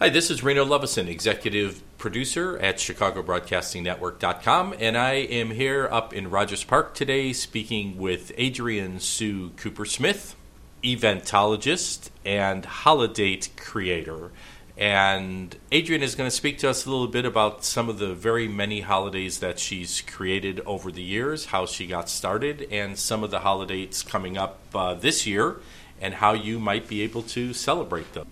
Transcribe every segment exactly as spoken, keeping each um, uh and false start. Hi, this is Reno Lovison, executive producer at chicago broadcasting network dot com, and I am here up in Rogers Park today speaking with Adrienne Sioux Koopersmith, eventologist and holiday creator. And Adrienne is going to speak to us a little bit about some of the very many holidays that she's created over the years, how she got started, and some of the holidays coming up uh, this year, and how you might be able to celebrate them.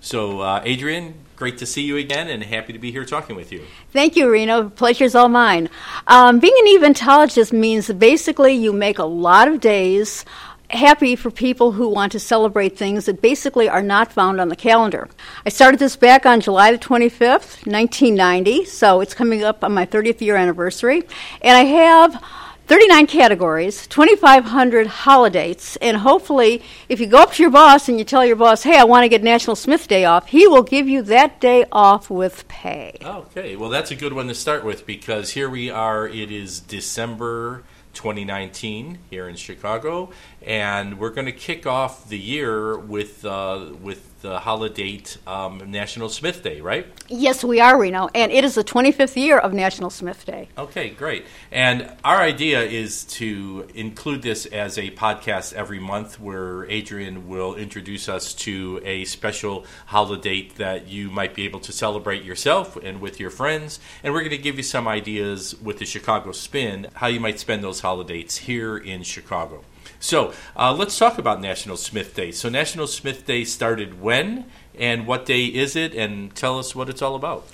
So, uh, Adrienne, great to see you again and happy to be here talking with you. Thank you, Reno. Pleasure's all mine. Um, being an eventologist means basically you make a lot of days happy for people who want to celebrate things that basically are not found on the calendar. I started this back on July the twenty-fifth, nineteen ninety, so it's coming up on my thirtieth year anniversary. And I have thirty-nine categories, twenty-five hundred holidays, and hopefully if you go up to your boss and you tell your boss, hey, I want to get National Smith Day off, he will give you that day off with pay. Okay, well that's a good one to start with, because here we are, it is December twenty nineteen here in Chicago, and we're going to kick off the year with uh, with the holiday um, National Smith Day, right? Yes, we are, Reno, and it is the twenty-fifth year of National Smith Day. Okay, great. And our idea is to include this as a podcast every month where Adrienne will introduce us to a special holiday that you might be able to celebrate yourself and with your friends, and we're going to give you some ideas with the Chicago spin, how you might spend those holidays here in Chicago. So uh, let's talk about National Smith Day. So National Smith Day started when, and what day is it, and tell us what it's all about.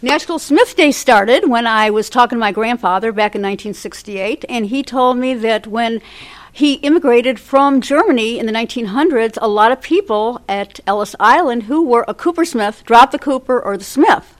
National Smith Day started when I was talking to my grandfather back in nineteen sixty-eight, and he told me that when he immigrated from Germany in the nineteen hundreds, a lot of people at Ellis Island who were a Koopersmith dropped the Cooper or the Smith.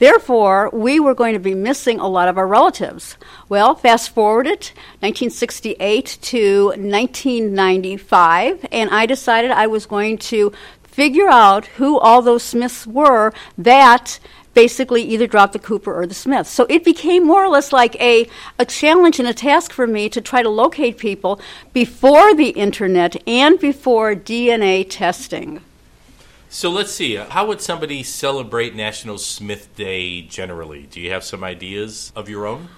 Therefore, we were going to be missing a lot of our relatives. Well, fast forward it, nineteen sixty-eight to nineteen ninety-five, and I decided I was going to figure out who all those Smiths were that basically either dropped the Cooper or the Smith. So it became more or less like a, a challenge and a task for me to try to locate people before the internet and before D N A testing. So let's see, how would somebody celebrate National Smith Day generally? Do you have some ideas of your own?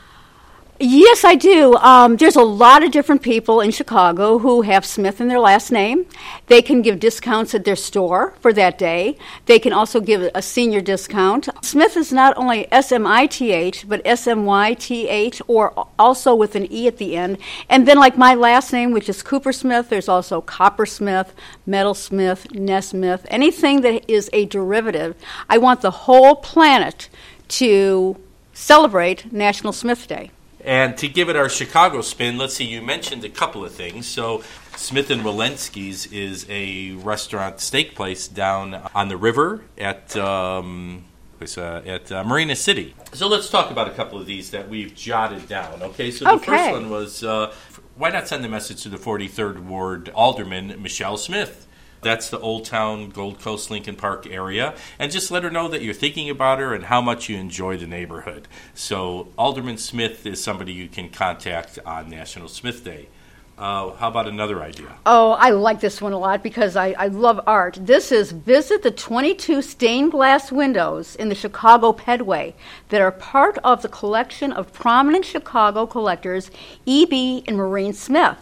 Yes, I do. Um, there's a lot of different people in Chicago who have Smith in their last name. They can give discounts at their store for that day. They can also give a senior discount. Smith is not only S M I T H, but S M Y T H, or also with an E at the end. And then like my last name, which is Koopersmith, there's also Coppersmith, Metalsmith, Nesmith, anything that is a derivative. I want the whole planet to celebrate National Smith Day. And to give it our Chicago spin, let's see, you mentioned a couple of things. So Smith and Walensky's is a restaurant steak place down on the river at um, at uh, Marina City. So let's talk about a couple of these that we've jotted down. Okay, so the okay. first one was, uh, why not send a message to the forty-third Ward Alderman, Michelle Smith? That's the Old Town, Gold Coast, Lincoln Park area. And just let her know that you're thinking about her and how much you enjoy the neighborhood. So Alderman Smith is somebody you can contact on National Smith Day. Uh, how about another idea? Oh, I like this one a lot because I, I love art. This is visit the twenty-two stained glass windows in the Chicago Pedway that are part of the collection of prominent Chicago collectors E B and Marina Smith.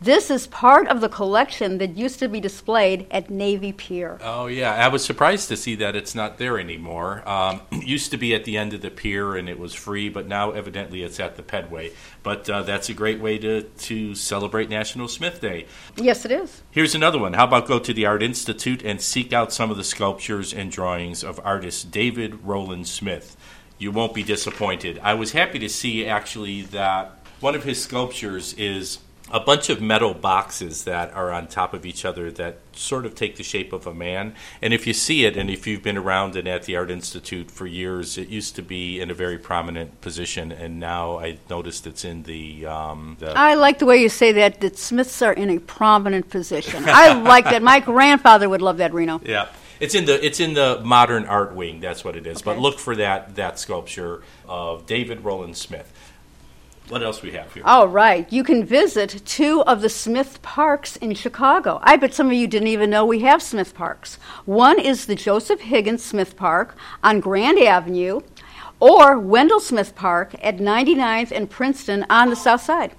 This is part of the collection that used to be displayed at Navy Pier. Oh, yeah. I was surprised to see that it's not there anymore. Um, it used to be at the end of the pier, and it was free, but now evidently it's at the Pedway. But uh, that's a great way to, to celebrate National Smith Day. Yes, it is. Here's another one. How about go to the Art Institute and seek out some of the sculptures and drawings of artist David Roland Smith? You won't be disappointed. I was happy to see, actually, that one of his sculptures is a bunch of metal boxes that are on top of each other that sort of take the shape of a man. And if you see it, and if you've been around and at the Art Institute for years, it used to be in a very prominent position, and now I noticed it's in the... Um, the I like the way you say that, that Smiths are in a prominent position. I like that. My grandfather would love that, Reno. Yeah. It's in the it's in the modern art wing. That's what it is. Okay. But look for that that sculpture of David Roland Smith. What else we have here? All right. You can visit two of the Smith Parks in Chicago. I bet some of you didn't even know we have Smith Parks. One is the Joseph Higgins Smith Park on Grand Avenue, or Wendell Smith Park at ninety-ninth and Princeton on the south side.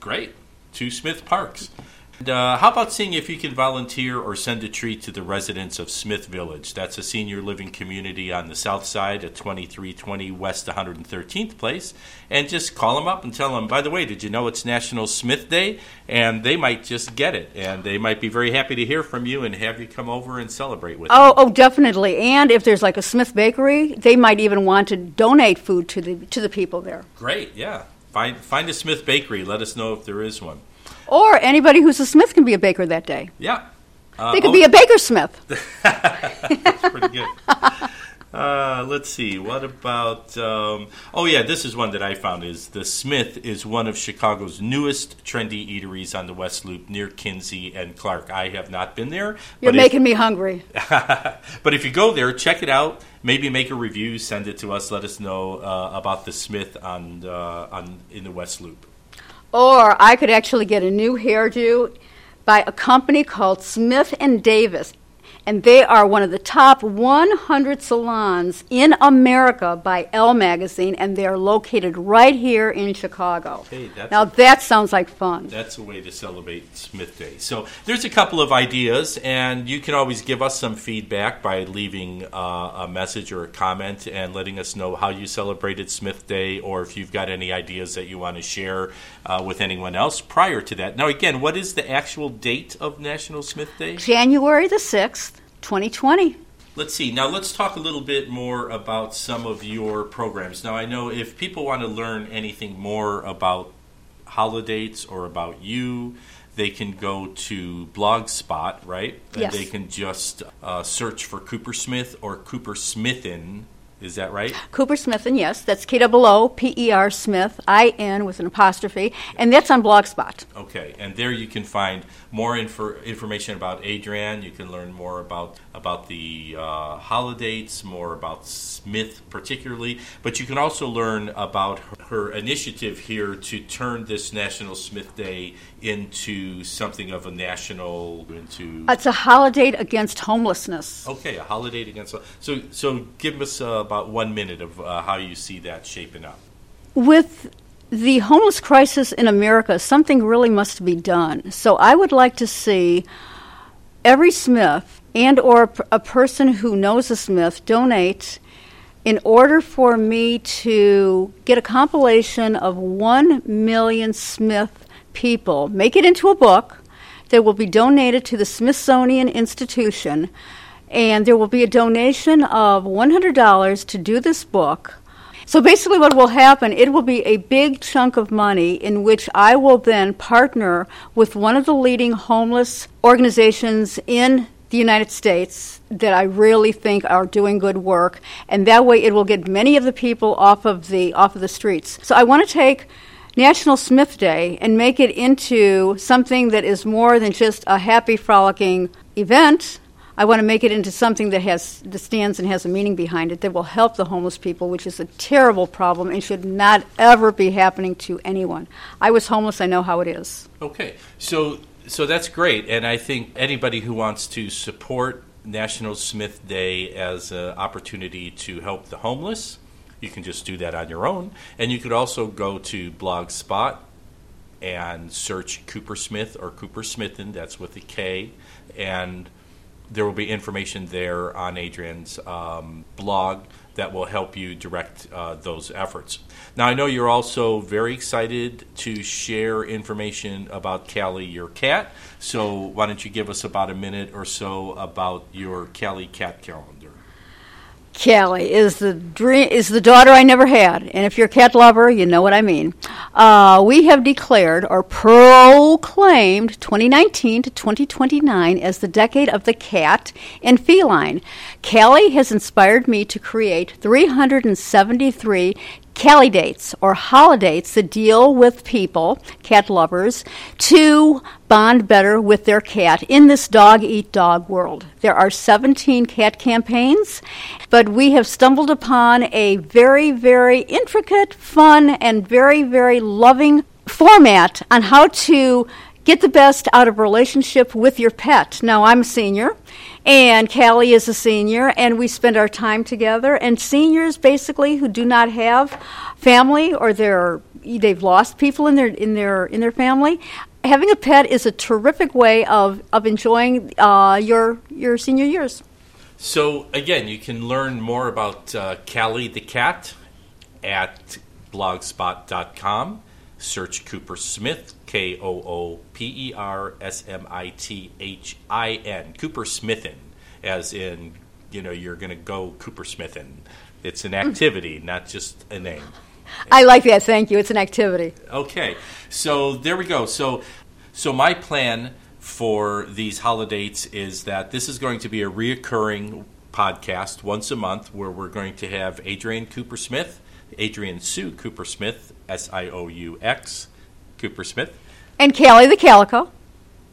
Great. Two Smith Parks. And, uh, how about seeing if you can volunteer or send a treat to the residents of Smith Village? That's a senior living community on the south side at twenty-three twenty West one hundred thirteenth Place. And just call them up and tell them, by the way, did you know it's National Smith Day? And they might just get it. And they might be very happy to hear from you and have you come over and celebrate with oh, them. Oh, definitely. And if there's like a Smith Bakery, they might even want to donate food to the to the people there. Great, yeah. Find, find a Smith Bakery. Let us know if there is one. Or anybody who's a Smith can be a baker that day. Yeah. Uh, they could oh. be a Baker Smith. That's pretty good. Uh, let's see. What about... Um, oh, yeah, this is one that I found. Is the Smith is one of Chicago's newest trendy eateries on the West Loop near Kinzie and Clark. I have not been there. You're making if, me hungry. But if you go there, check it out. Maybe make a review, send it to us, let us know uh, about the Smith on uh, on in the West Loop. Or I could actually get a new hairdo by a company called Smith and Davis. And they are one of the top one hundred salons in America by Elle Magazine, and they are located right here in Chicago. Hey, that's now, a, that sounds like fun. That's a way to celebrate Smith Day. So there's a couple of ideas, and you can always give us some feedback by leaving uh, a message or a comment and letting us know how you celebrated Smith Day, or if you've got any ideas that you want to share uh, with anyone else prior to that. Now, again, what is the actual date of National Smith Day? January the sixth. twenty twenty. Let's see. Now let's talk a little bit more about some of your programs. Now I know if people want to learn anything more about holidays or about you, they can go to Blogspot, right? Yes. And they can just uh, search for Koopersmith or Koopersmithin'. Is that right? Koopersmithin', yes. That's K O O P E R Smith, I N with an apostrophe, and that's on Blogspot. Okay, and there you can find more infor- information about Adrienne. You can learn more about about the uh, holidays, more about Smith particularly, but you can also learn about her, her initiative here to turn this National Smith Day into something of a national, into... It's a holiday against homelessness. Okay, a holiday against... So, so give us... Uh, about one minute of uh, how you see that shaping up. With the homeless crisis in America, something really must be done. So I would like to see every Smith and or a person who knows a Smith donate in order for me to get a compilation of one million Smith people, make it into a book that will be donated to the Smithsonian Institution. And there will be a donation of one hundred dollars to do this book. So basically what will happen, it will be a big chunk of money in which I will then partner with one of the leading homeless organizations in the United States that I really think are doing good work. And that way it will get many of the people off of the off of the streets. So I want to take National Smith Day and make it into something that is more than just a happy, frolicking event. I want to make it into something that has that stands and has a meaning behind it that will help the homeless people, which is a terrible problem and should not ever be happening to anyone. I was homeless. I know how it is. Okay. So so that's great. And I think anybody who wants to support National Smith Day as an opportunity to help the homeless, you can just do that on your own. And you could also go to Blogspot and search Koopersmith or Koopersmithin', that's with a K, and... There will be information there on Adrienne's um, blog that will help you direct uh, those efforts. Now, I know you're also very excited to share information about Callie, your cat. So why don't you give us about a minute or so about your Callie cat calendar? Callie is the dream, is the daughter I never had. And if you're a cat lover, you know what I mean. Uh, we have declared or proclaimed twenty nineteen to twenty twenty-nine as the decade of the cat and feline. Callie has inspired me to create three hundred seventy-three Callie dates or holidays that deal with people, cat lovers, to bond better with their cat in this dog-eat-dog world. There are seventeen cat campaigns, but we have stumbled upon a very, very intricate, fun, and very, very loving format on how to get the best out of a relationship with your pet. Now, I'm a senior, and Callie is a senior, and we spend our time together. And seniors, basically, who do not have family or they're, they've lost people in their in their in their family, having a pet is a terrific way of of enjoying uh, your your senior years. So again, you can learn more about uh, Callie the cat at blogspot dot com. Search Koopersmith, K O O P E R S M I T H I N, Koopersmithin', as in, you know, you're going to go Koopersmithin'. It's an activity, not just a name. I like that. Thank you. It's an activity. Okay. So there we go. So, so my plan for these holidays is that this is going to be a reoccurring podcast once a month where we're going to have Adrienne Coopersmith, Adrienne Sioux Koopersmith, S I O U X, Koopersmith. And Callie the Calico.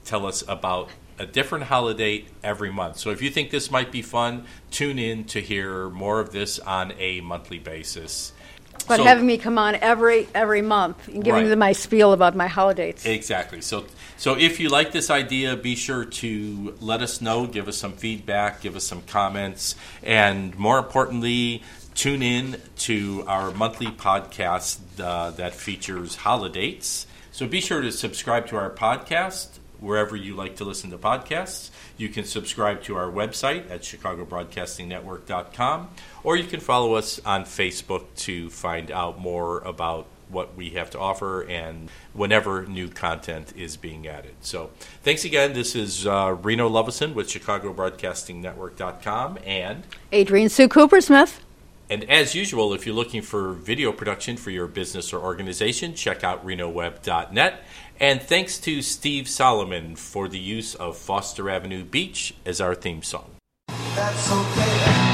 Tell us about a different holiday every month. So if you think this might be fun, tune in to hear more of this on a monthly basis. But so, having me come on every every month and giving right. them my spiel about my holidays. Exactly. So so if you like this idea, be sure to let us know, give us some feedback, give us some comments, and more importantly, tune in to our monthly podcast uh, that features holidays. So be sure to subscribe to our podcast wherever you like to listen to podcasts. You can subscribe to our website at chicago broadcasting network dot com, or you can follow us on Facebook to find out more about what we have to offer and whenever new content is being added. So thanks again. This is uh, Reno Lovison with chicago broadcasting network dot com and Adrienne Sioux Koopersmith. And as usual, if you're looking for video production for your business or organization, check out Reno Web dot net. And thanks to Steve Solomon for the use of Foster Avenue Beach as our theme song. That's okay.